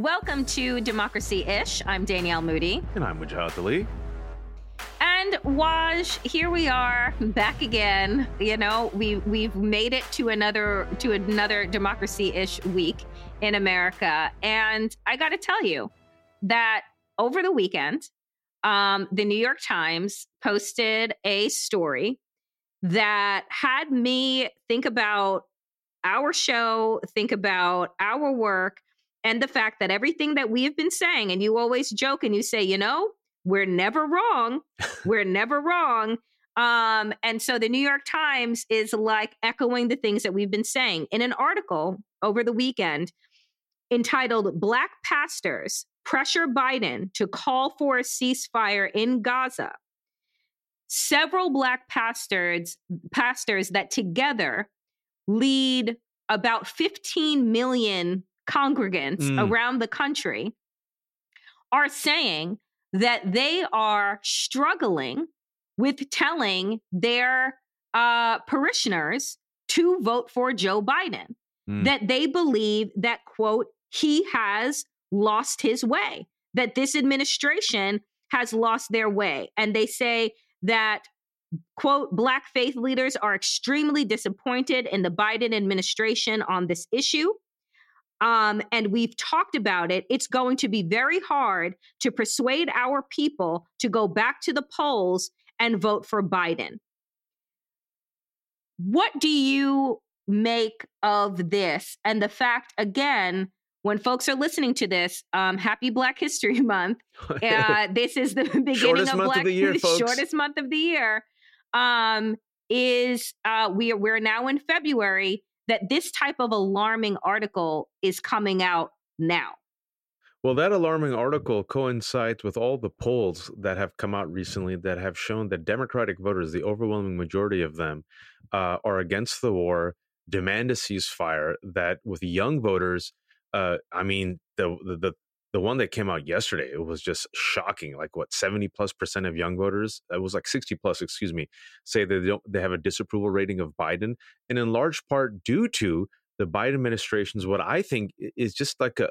Welcome to Democracy-ish. I'm Danielle Moody. And I'm Wajahat Ali. And Waj, here we are back again. You know, we've made it to another Democracy-ish week in America. And I got to tell you that over the weekend, the New York Times posted a story that had me think about our show, think about our work, and the fact that everything that we have been saying, and you always joke and you say, you know, we're never wrong. We're never wrong. And so the New York Times is like echoing the things that we've been saying in an article over the weekend entitled "Black Pastors Pressure Biden to Call for a Ceasefire in Gaza." Several Black pastors that together lead about 15 million congregants around the country are saying that they are struggling with telling their parishioners to vote for Joe Biden, that they believe that, quote, he has lost his way, that this administration has lost their way. And they say that, quote, Black faith leaders are extremely disappointed in the Biden administration on this issue. And we've talked about it. It's going to be very hard to persuade our people to go back to the polls and vote for Biden. What do you make of this? And the fact, again, when folks are listening to this, happy Black History Month. This is the beginning shortest of Black month of the year, folks. Shortest month of the year. We're now in February. That this type of alarming article is coming out now. Well, that alarming article coincides with all the polls that have come out recently that have shown that Democratic voters, the overwhelming majority of them, are against the war, demand a ceasefire, that with young voters, the one that came out yesterday, it was just shocking. Like what, 70+% of young voters, it was like 60+, say that they have a disapproval rating of Biden, and in large part due to the Biden administration's what I think is just like a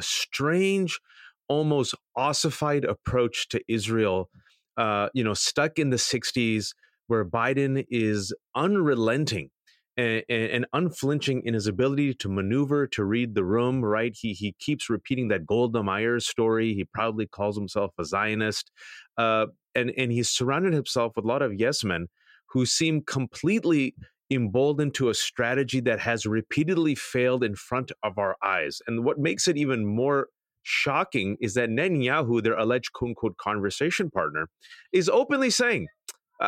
strange, almost ossified approach to Israel. Stuck in the 60s, where Biden is unrelenting and unflinching in his ability to maneuver, to read the room, right? He keeps repeating that Golda Meir story. He proudly calls himself a Zionist. And he's surrounded himself with a lot of yes men who seem completely emboldened to a strategy that has repeatedly failed in front of our eyes. And what makes it even more shocking is that Netanyahu, their alleged quote-unquote conversation partner, is openly saying,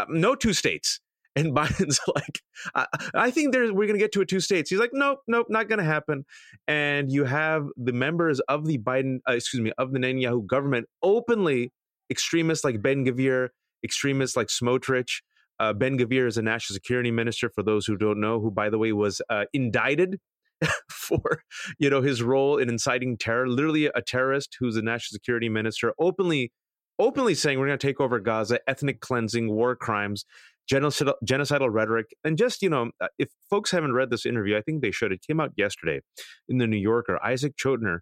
no two states. And Biden's like, I think we're going to get to a two states. He's like, nope, not going to happen. And you have the members of the of the Netanyahu government, openly extremists like Ben Gavir, extremists like Smotrich. Ben Gavir is a national security minister, for those who don't know, who, by the way, was indicted for, his role in inciting terror, literally a terrorist who's a national security minister, openly saying we're going to take over Gaza, ethnic cleansing, war crimes, genocidal rhetoric. And just, if folks haven't read this interview, I think they should. It came out yesterday in the New Yorker. Isaac Chotner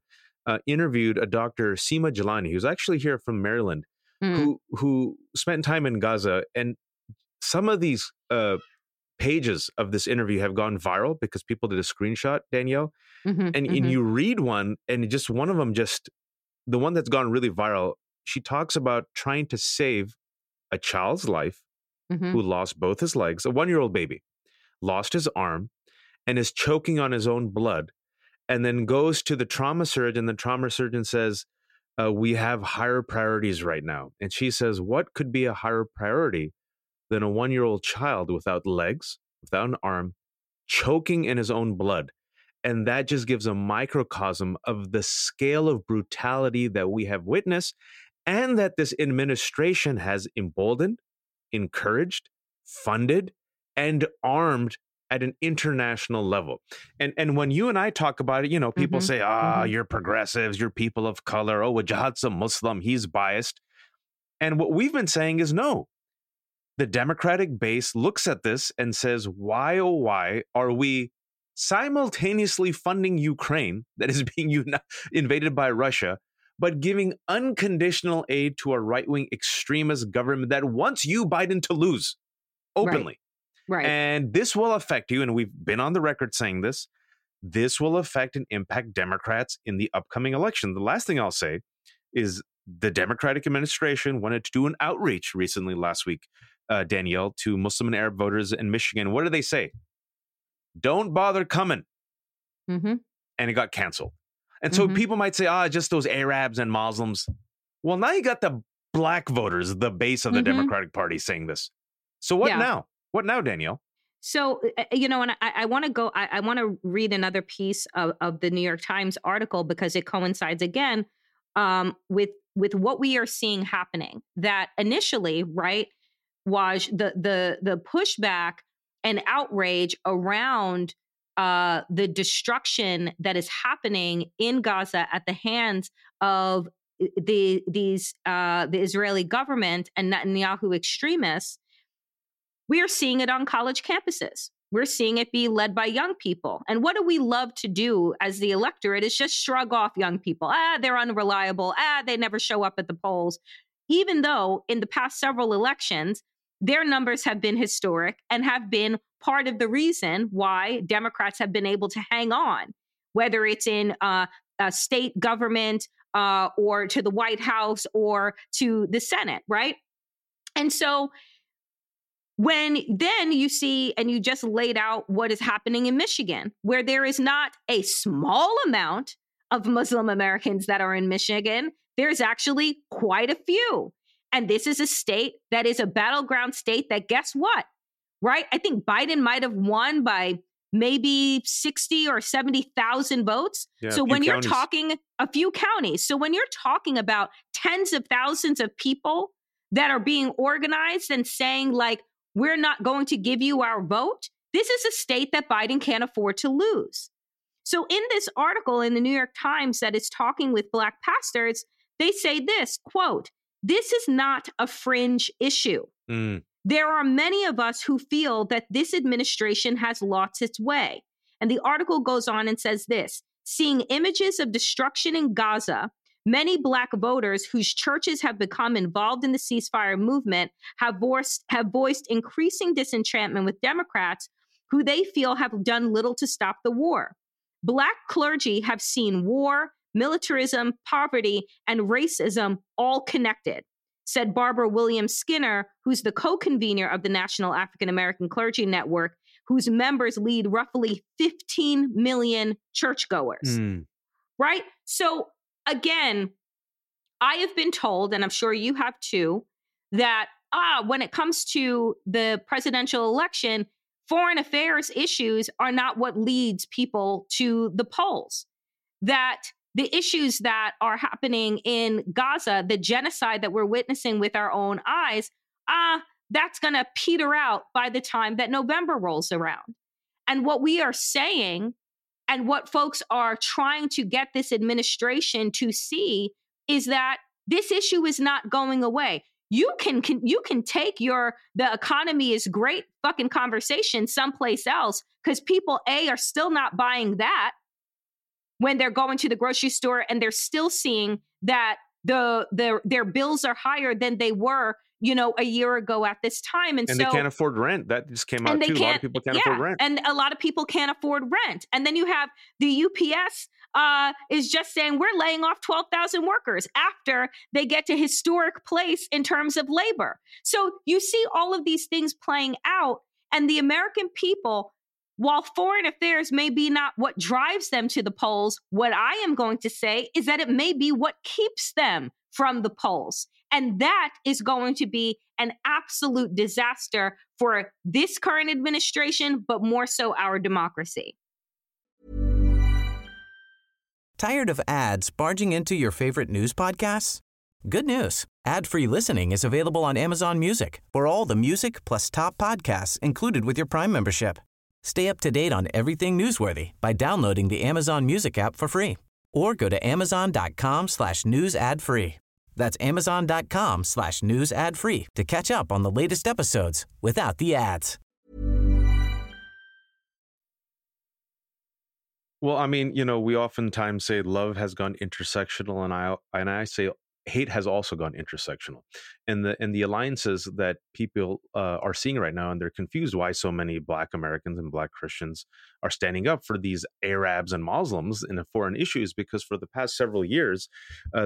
interviewed a Dr. Seema Jelani, who's actually here from Maryland, who spent time in Gaza. And some of these pages of this interview have gone viral because people did a screenshot, Danielle. And you read one, and just one of them, the one that's gone really viral, she talks about trying to save a child's life who lost both his legs, a 1-year-old baby, lost his arm, and is choking on his own blood, and then goes to the trauma surgeon. The trauma surgeon says, we have higher priorities right now. And she says, what could be a higher priority than a 1-year-old child without legs, without an arm, choking in his own blood. And that just gives a microcosm of the scale of brutality that we have witnessed and that this administration has emboldened, encouraged, funded, and armed at an international level. And when you and I talk about it, you know, people say, you're progressives, you're people of color. Oh, Wajahat's a Muslim, he's biased. And what we've been saying is no. The Democratic base looks at this and says, why, oh, why are we simultaneously funding Ukraine that is being invaded by Russia, but giving unconditional aid to a right-wing extremist government that wants you, Biden, to lose openly? Right. And this will affect you, and we've been on the record saying this, this will affect and impact Democrats in the upcoming election. The last thing I'll say is the Democratic administration wanted to do an outreach recently last week, Danielle, to Muslim and Arab voters in Michigan. What do they say? Don't bother coming. And it got canceled. And so people might say, just those Arabs and Muslims. Well, now you got the black voters, the base of the Democratic Party saying this. So what now? What now, Danielle? So, you know, and I want to go, I want to read another piece of the New York Times article because it coincides again with what we are seeing happening. That initially, right, was the pushback and outrage around the destruction that is happening in Gaza at the hands of the Israeli government and Netanyahu extremists. We are seeing it on college campuses. We're seeing it be led by young people. And what do we love to do as the electorate is just shrug off young people. They're unreliable. They never show up at the polls. Even though in the past several elections, their numbers have been historic and have been part of the reason why Democrats have been able to hang on, whether it's in a state government or to the White House or to the Senate, right? And so when then you see, and you just laid out what is happening in Michigan, where there is not a small amount of Muslim Americans that are in Michigan, there's actually quite a few. And this is a state that is a battleground state that, guess what, right? I think Biden might have won by maybe 60 or 70,000 votes. Yeah, so when you're talking a few counties, so when you're talking about tens of thousands of people that are being organized and saying, like, we're not going to give you our vote, this is a state that Biden can't afford to lose. So in this article in the New York Times that is talking with Black pastors, they say this, quote, "This is not a fringe issue. There are many of us who feel that this administration has lost its way." And the article goes on and says this, "Seeing images of destruction in Gaza, many Black voters whose churches have become involved in the ceasefire movement have voiced increasing disenchantment with Democrats who they feel have done little to stop the war. Black clergy have seen war, militarism, poverty, and racism all connected," said Barbara Williams Skinner, who's the co-convener of the National African American Clergy Network, whose members lead roughly 15 million churchgoers. Right? So again, I have been told, and I'm sure you have too, that when it comes to the presidential election, foreign affairs issues are not what leads people to the polls. That the issues that are happening in Gaza, the genocide that we're witnessing with our own eyes, that's going to peter out by the time that November rolls around. And what we are saying and what folks are trying to get this administration to see is that this issue is not going away. You can take the economy is great fucking conversation someplace else because people, are still not buying that when they're going to the grocery store and they're still seeing that their bills are higher than they were, you know, a year ago at this time. And so, they can't afford rent. That just came out too. A lot of people can't afford rent. And a lot of people can't afford rent. And then you have the UPS is just saying, we're laying off 12,000 workers after they get to historic place in terms of labor. So you see all of these things playing out, and the American people, while foreign affairs may be not what drives them to the polls, what I am going to say is that it may be what keeps them from the polls. And that is going to be an absolute disaster for this current administration, but more so our democracy. Tired of ads barging into your favorite news podcasts? Good news. Ad-free listening is available on Amazon Music for all the music plus top podcasts included with your Prime membership. Stay up to date on everything newsworthy by downloading the Amazon Music app for free or go to amazon.com/news ad free. That's amazon.com/news ad free to catch up on the latest episodes without the ads. Well, I mean, you know, we oftentimes say love has gone intersectional, and I say hate has also gone intersectional. And the alliances that people are seeing right now, and they're confused why so many Black Americans and Black Christians are standing up for these Arabs and Muslims in foreign issues, because for the past several years,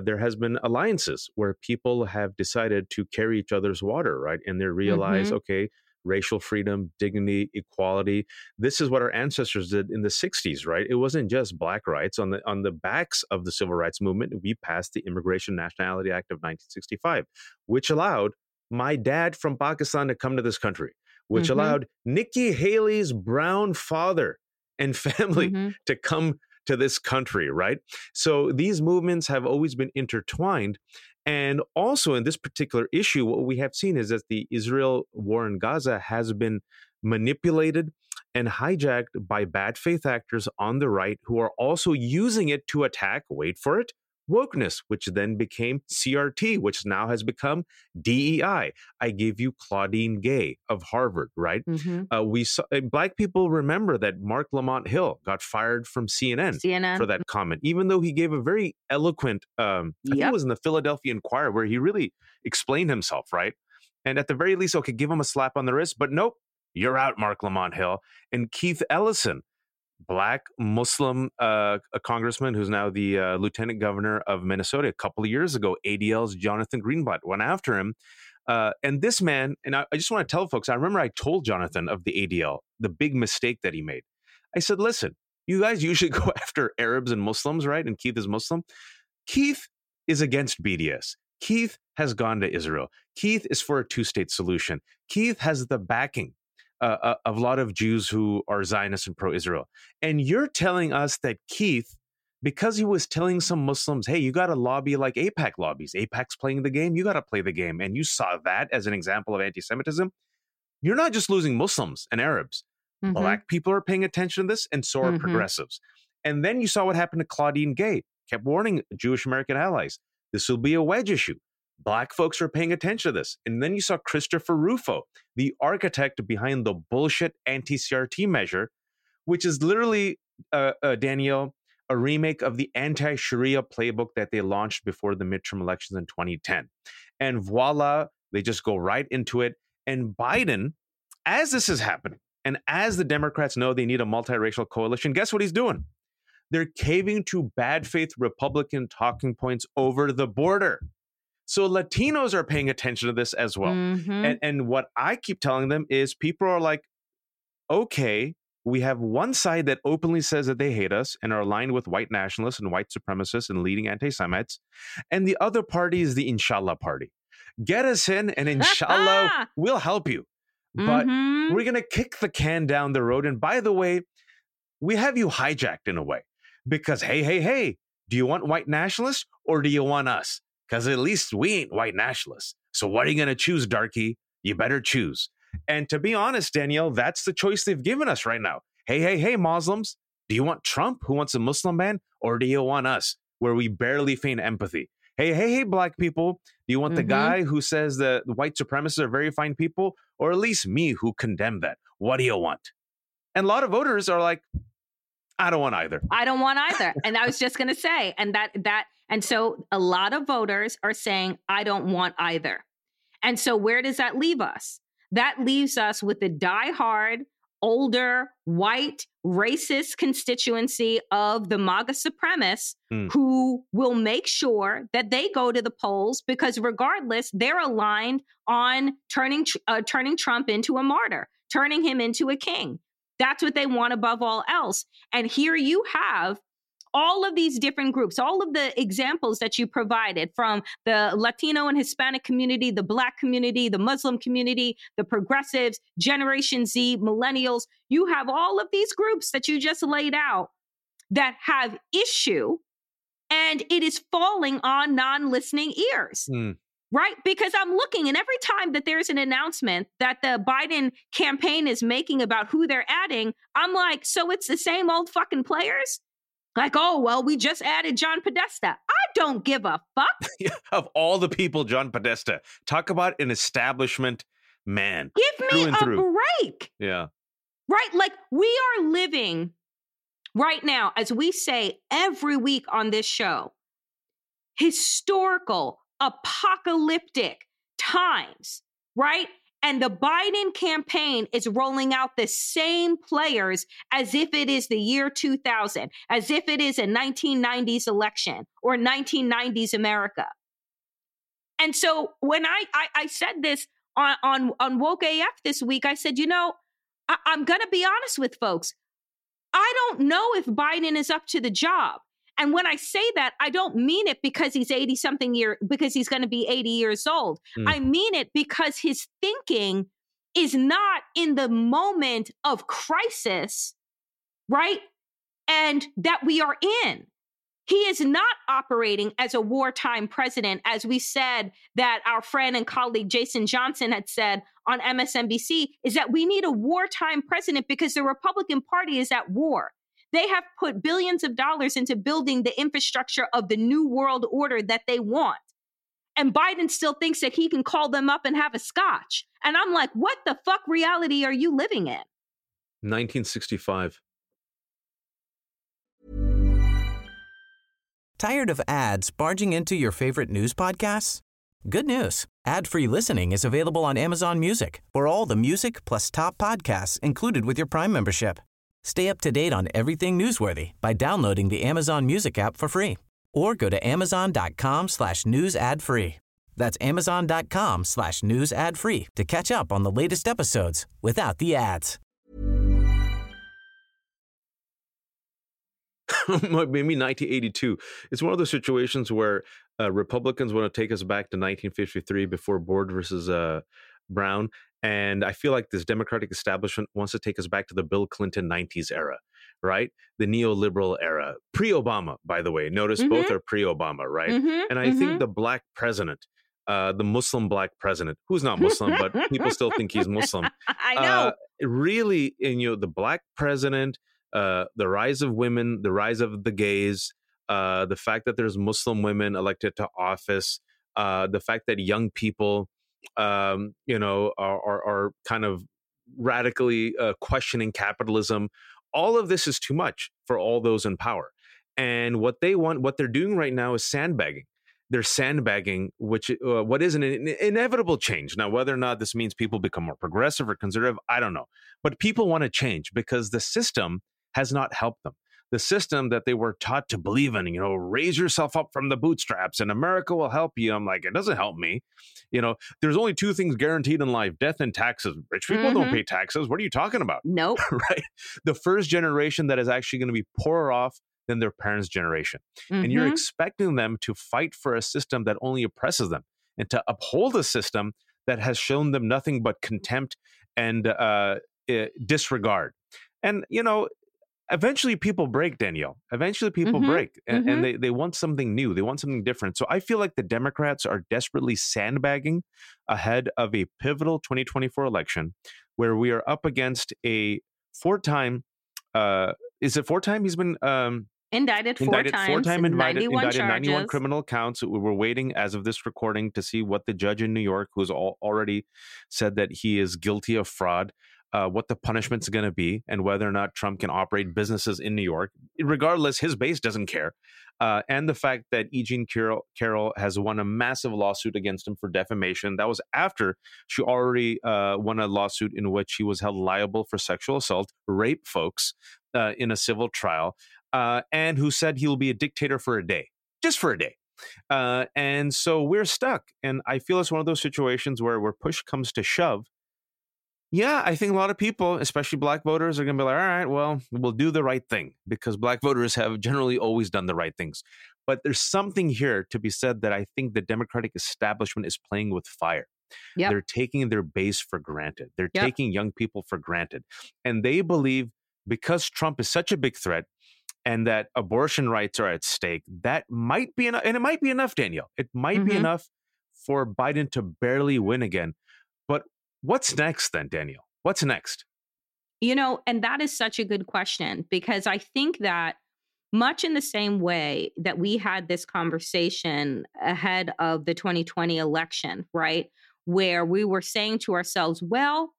there has been alliances where people have decided to carry each other's water, right? And they realize, okay, racial freedom, dignity, equality. This is what our ancestors did in the 60s, right? It wasn't just Black rights. On the backs of the Civil Rights Movement, we passed the Immigration Nationality Act of 1965, which allowed my dad from Pakistan to come to this country, which allowed Nikki Haley's brown father and family to come to this country, right? So these movements have always been intertwined. And also in this particular issue, what we have seen is that the Israel war in Gaza has been manipulated and hijacked by bad faith actors on the right who are also using it to attack, wait for it, wokeness, which then became CRT, which now has become DEI. I gave you Claudine Gay of Harvard, right? We saw Black people remember that Mark Lamont Hill got fired from CNN for that comment, even though he gave a very eloquent, I think it was in the Philadelphia Inquirer, where he really explained himself, right? And at the very least, okay, give him a slap on the wrist, but nope, you're out, Mark Lamont Hill. And Keith Ellison, Black Muslim a congressman who's now the lieutenant governor of Minnesota, a couple of years ago, ADL's Jonathan Greenblatt went after him. And this man, and I just want to tell folks, I remember I told Jonathan of the ADL, the big mistake that he made. I said, listen, you guys usually go after Arabs and Muslims, right? And Keith is Muslim. Keith is against BDS. Keith has gone to Israel. Keith is for a two-state solution. Keith has the backing of a lot of Jews who are Zionist and pro-Israel. And you're telling us that Keith, because he was telling some Muslims, hey, you got to lobby like AIPAC lobbies. AIPAC's playing the game. You got to play the game. And you saw that as an example of anti-Semitism. You're not just losing Muslims and Arabs. Black people are paying attention to this, and so are progressives. And then you saw what happened to Claudine Gay. Kept warning Jewish American allies, this will be a wedge issue. Black folks are paying attention to this. And then you saw Christopher Rufo, the architect behind the bullshit anti-CRT measure, which is literally, Danielle, a remake of the anti-Sharia playbook that they launched before the midterm elections in 2010. And voila, they just go right into it. And Biden, as this is happening, and as the Democrats know they need a multiracial coalition, guess what he's doing? They're caving to bad faith Republican talking points over the border. So Latinos are paying attention to this as well. And what I keep telling them is people are like, okay, we have one side that openly says that they hate us and are aligned with white nationalists and white supremacists and leading anti-Semites. And the other party is the Inshallah party. Get us in and Inshallah, we'll help you. But we're going to kick the can down the road. And by the way, we have you hijacked in a way because, hey, do you want white nationalists or do you want us? Because at least we ain't white nationalists. So what are you going to choose, Darkie? You better choose. And to be honest, Danielle, that's the choice they've given us right now. Hey, Muslims, do you want Trump, who wants a Muslim ban? Or do you want us, where we barely feign empathy? Hey, Black people, do you want the guy who says that white supremacists are very fine people? Or at least me, who condemn that? What do you want? And a lot of voters are like, I don't want either. And I was just going to say, and so a lot of voters are saying, I don't want either. And so where does that leave us? That leaves us with the diehard, older, white, racist constituency of the MAGA supremacists who will make sure that they go to the polls because regardless, they're aligned on turning Trump into a martyr, turning him into a king. That's what they want above all else. And here you have all of these different groups, all of the examples that you provided from the Latino and Hispanic community, the Black community, the Muslim community, the progressives, Generation Z, millennials, you have all of these groups that you just laid out that have issue, and it is falling on non-listening ears. Mm. Right? Because I'm looking, and every time that there's an announcement that the Biden campaign is making about who they're adding, I'm like, so it's the same old fucking players? Like, oh, well, we just added John Podesta. I don't give a fuck. Of all the people, John Podesta. Talk about an establishment man. Give me a break. Yeah. Right? Like, we are living right now, as we say every week on this show, historical, apocalyptic times, right? And the Biden campaign is rolling out the same players as if it is the year 2000, as if it is a 1990s election or 1990s America. And so when I said this on Woke AF this week, I said, you know, I'm going to be honest with folks. I don't know if Biden is up to the job. And when I say that, I don't mean it because he's 80 something, because he's going to be 80 years old. Mm. I mean it because his thinking is not in the moment of crisis, right? And that we are in. He is not operating as a wartime president, as we said that our friend and colleague Jason Johnson had said on MSNBC, is that we need a wartime president because the Republican Party is at war. They have put billions of dollars into building the infrastructure of the new world order that they want. And Biden still thinks that he can call them up and have a scotch. And I'm like, what the fuck reality are you living in? 1965. Tired of ads barging into your favorite news podcasts? Good news. Ad-free listening is available on Amazon Music for all the music plus top podcasts included with your Prime membership. Stay up to date on everything newsworthy by downloading the Amazon Music app for free or go to amazon.com/news ad free. That's amazon.com/news ad free to catch up on the latest episodes without the ads. Maybe 1982. It's one of those situations where Republicans want to take us back to 1953 before Board versus Brown. And I feel like this Democratic establishment wants to take us back to the Bill Clinton 90s era, right? The neoliberal era, pre-Obama, by the way. Notice both are pre-Obama, right? And I think the Black president, the Muslim Black president, who's not Muslim, but people still think he's Muslim. I know. Really, you know, the Black president, the rise of women, the rise of the gays, the fact that there's Muslim women elected to office, the fact that young people you know, are kind of radically questioning capitalism. All of this is too much for all those in power. And what they want, what they're doing right now is sandbagging. They're sandbagging, which what is an inevitable change. Now, whether or not this means people become more progressive or conservative, I don't know. But people want to change because the system has not helped them. The system that they were taught to believe in, you know, raise yourself up from the bootstraps and America will help you. I'm like, it doesn't help me. You know, there's only two things guaranteed in life, death and taxes. Rich people don't pay taxes. What are you talking about? Nope. Right. The first generation that is actually going to be poorer off than their parents' generation. And you're expecting them to fight for a system that only oppresses them and to uphold a system that has shown them nothing but contempt and disregard. And, you know, eventually people break, Danielle. Eventually people break and they want something new. They want something different. So I feel like the Democrats are desperately sandbagging ahead of a pivotal 2024 election where we are up against a four-time, is it four-time? He's been indicted four times. Four-time indicted, 91 criminal counts. We're waiting as of this recording to see what the judge in New York, who's already said that he is guilty of fraud, what the punishment's going to be and whether or not Trump can operate businesses in New York. Regardless, his base doesn't care. And the fact that E. Jean Carroll has won a massive lawsuit against him for defamation. That was after she already won a lawsuit in which he was held liable for sexual assault, rape folks in a civil trial, and who said he will be a dictator for a day, just for a day. And so we're stuck. And I feel it's one of those situations where push comes to shove, Yeah, I think a lot of people, especially black voters, are going to be like, all right, well, we'll do the right thing, because black voters have generally always done the right things. But there's something here to be said that I think the Democratic establishment is playing with fire. Yep. They're taking their base for granted. They're taking young people for granted. And they believe because Trump is such a big threat and that abortion rights are at stake, that might be enough. And it might be enough, Danielle. It might be enough for Biden to barely win again. But what's next then, Danielle? What's next? You know, and that is such a good question, because I think that much in the same way that we had this conversation ahead of the 2020 election, right, where we were saying to ourselves, well,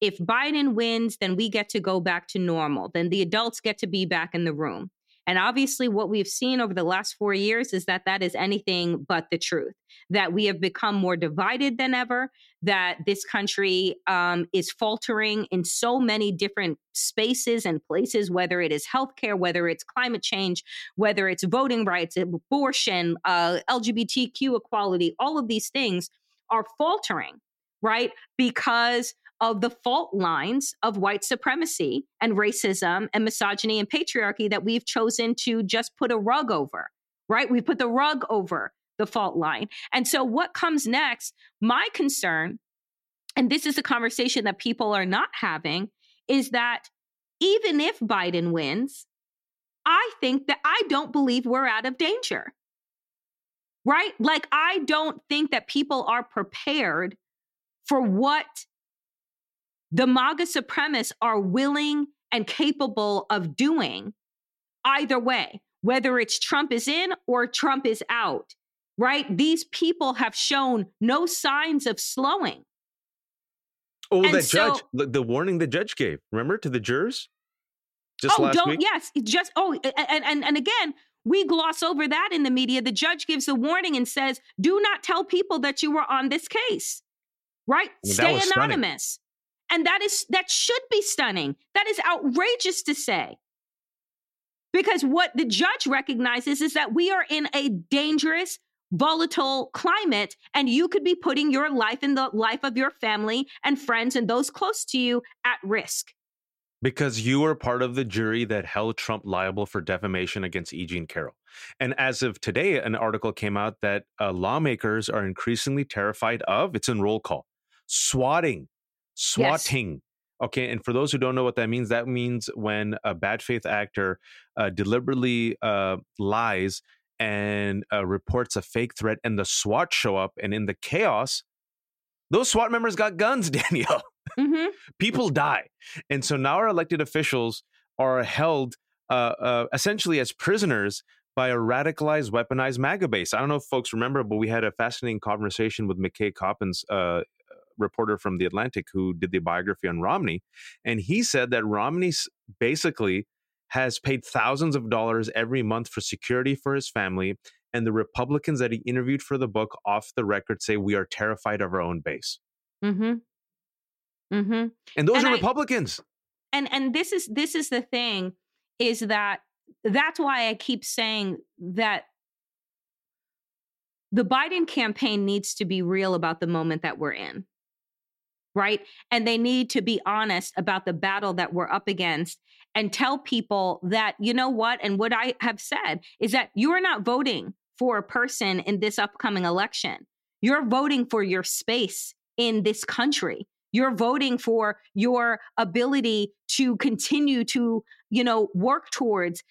if Biden wins, then we get to go back to normal. Then the adults get to be back in the room. And obviously what we've seen over the last 4 years is that that is anything but the truth, that we have become more divided than ever, that this country is faltering in so many different spaces and places, whether it is healthcare, whether it's climate change, whether it's voting rights, abortion, LGBTQ equality, all of these things are faltering, right? Because of the fault lines of white supremacy and racism and misogyny and patriarchy that we've chosen to just put a rug over, right? We put the rug over the fault line. And so what comes next, my concern, and this is a conversation that people are not having, is that even if Biden wins, I think that I don't believe we're out of danger, right? Like, I don't think that people are prepared for what the MAGA supremacists are willing and capable of doing either way, whether it's Trump is in or Trump is out, right? These people have shown no signs of slowing. Oh, and that so, judge, the warning the judge gave, remember, to the jurors? Just last week? Yes. Just, and again, we gloss over that in the media. The judge gives a warning and says, do not tell people that you were on this case, right? Stay anonymous. Stunning. And that should be stunning. That is outrageous to say. Because what the judge recognizes is that we are in a dangerous, volatile climate, and you could be putting your life and the life of your family and friends and those close to you at risk. Because you were part of the jury that held Trump liable for defamation against E. Jean Carroll. And as of today, an article came out that lawmakers are increasingly terrified of, it's in roll call, swatting. Yes. Okay. And for those who don't know what that means when a bad faith actor deliberately lies and reports a fake threat, and the SWAT show up, and in the chaos, those SWAT members got guns, Danielle. Mm-hmm. People die. And so now our elected officials are held essentially as prisoners by a radicalized, weaponized MAGA base. I don't know if folks remember, but we had a fascinating conversation with McKay Coppins, reporter from The Atlantic, who did the biography on Romney. And he said that Romney basically has paid thousands of dollars every month for security for his family. And the Republicans that he interviewed for the book off the record say, we are terrified of our own base. Mm-hmm. Mm-hmm. And those are Republicans. And this is the thing, is that that's why I keep saying that the Biden campaign needs to be real about the moment that we're in, right? And they need to be honest about the battle that we're up against and tell people that, you know what, and what I have said is that you are not voting for a person in this upcoming election. You're voting for your space in this country. You're voting for your ability to continue to, you know, work towards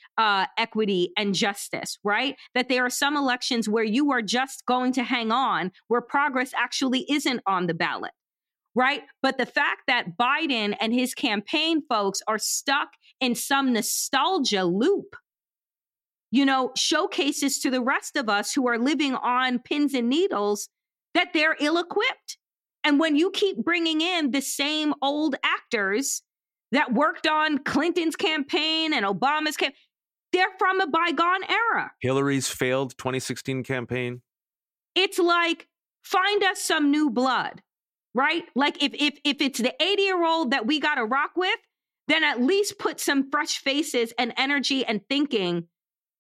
equity and justice, right? That there are some elections where you are just going to hang on, where progress actually isn't on the ballot, right? But the fact that Biden and his campaign folks are stuck in some nostalgia loop, you know, showcases to the rest of us who are living on pins and needles that they're ill-equipped. And when you keep bringing in the same old actors that worked on Clinton's campaign and Obama's campaign, they're from a bygone era. Hillary's failed 2016 campaign. It's like, find us some new blood, right? Like, if it's the 80-year-old that we got to rock with, then at least put some fresh faces and energy and thinking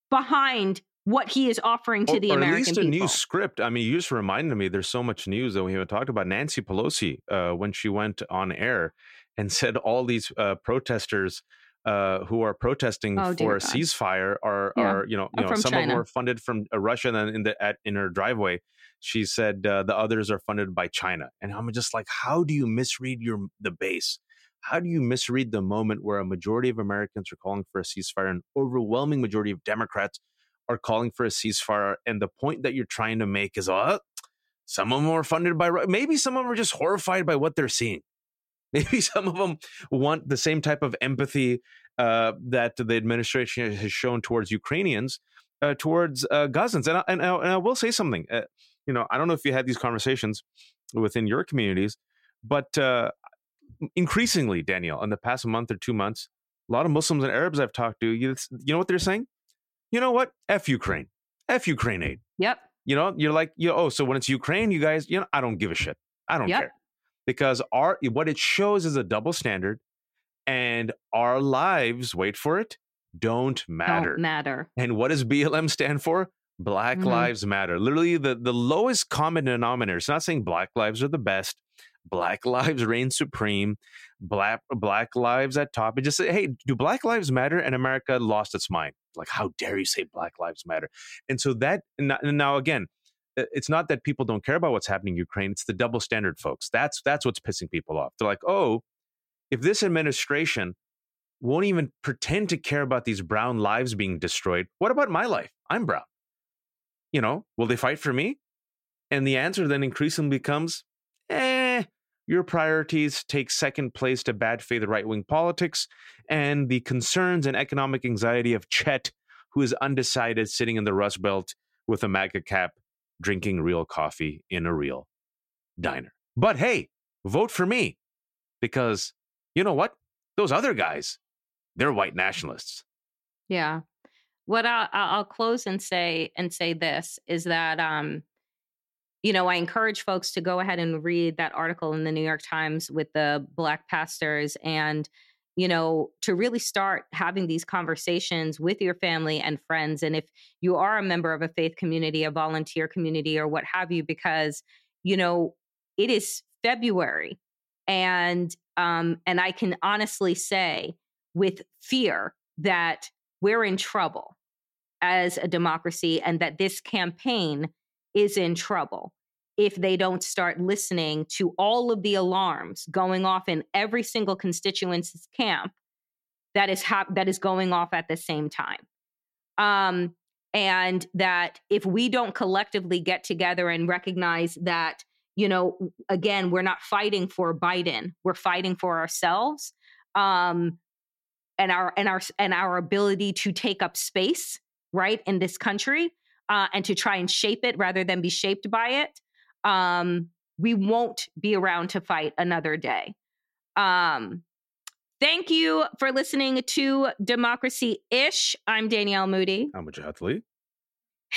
behind what he is offering to the American people. Or at least a new script. I mean, you just reminded me, there's so much news that we haven't talked about. Nancy Pelosi, when she went on air and said all these protesters who are protesting for a ceasefire are you know some of them were funded from Russia, and then in her driveway, she said the others are funded by China. And I'm just like, how do you misread the base? How do you misread the moment where a majority of Americans are calling for a ceasefire, an overwhelming majority of Democrats are calling for a ceasefire, and the point that you're trying to make is, some of them are funded by, maybe some of them are just horrified by what they're seeing. Maybe some of them want the same type of empathy that the administration has shown towards Ukrainians, towards Gazans. And I will say something. I don't know if you had these conversations within your communities, but increasingly, Danielle, in the past month or 2 months, a lot of Muslims and Arabs I've talked to, you know what they're saying? You know what? F Ukraine aid. Yep. You know, you're like, so when it's Ukraine, you guys, I don't give a shit. I don't care. Because what it shows is a double standard, and our lives, wait for it, don't matter. Don't matter. And what does BLM stand for? Black Lives Matter. Literally the lowest common denominator. It's not saying Black lives are the best. Black lives reign supreme. Black lives at top. It just say, hey, do Black lives matter? And America lost its mind. Like, how dare you say Black lives matter? And so that, now again, it's not that people don't care about what's happening in Ukraine. It's the double standard, folks. That's what's pissing people off. They're like, if this administration won't even pretend to care about these brown lives being destroyed, what about my life? I'm brown. Will they fight for me? And the answer then increasingly becomes, your priorities take second place to bad faith right-wing politics and the concerns and economic anxiety of Chet, who is undecided, sitting in the Rust Belt with a MAGA cap, drinking real coffee in a real diner. But hey, vote for me, because you know what? Those other guys, they're white nationalists. Yeah. What I'll close and say this is that, I encourage folks to go ahead and read that article in the New York Times with the Black pastors, and, to really start having these conversations with your family and friends. And if you are a member of a faith community, a volunteer community, or what have you, because, it is February. And I can honestly say with fear that we're in trouble as a democracy, and that this campaign is in trouble if they don't start listening to all of the alarms going off in every single constituent's camp that is going off at the same time. And that if we don't collectively get together and recognize that, again, we're not fighting for Biden, we're fighting for ourselves, and our ability to take up space, right, in this country. And to try and shape it rather than be shaped by it, we won't be around to fight another day. Thank you for listening to Democracy-ish. I'm Danielle Moody. I'm Wajahat Ali.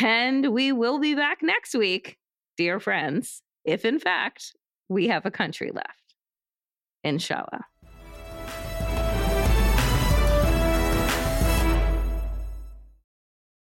And we will be back next week, dear friends, if in fact we have a country left. Inshallah.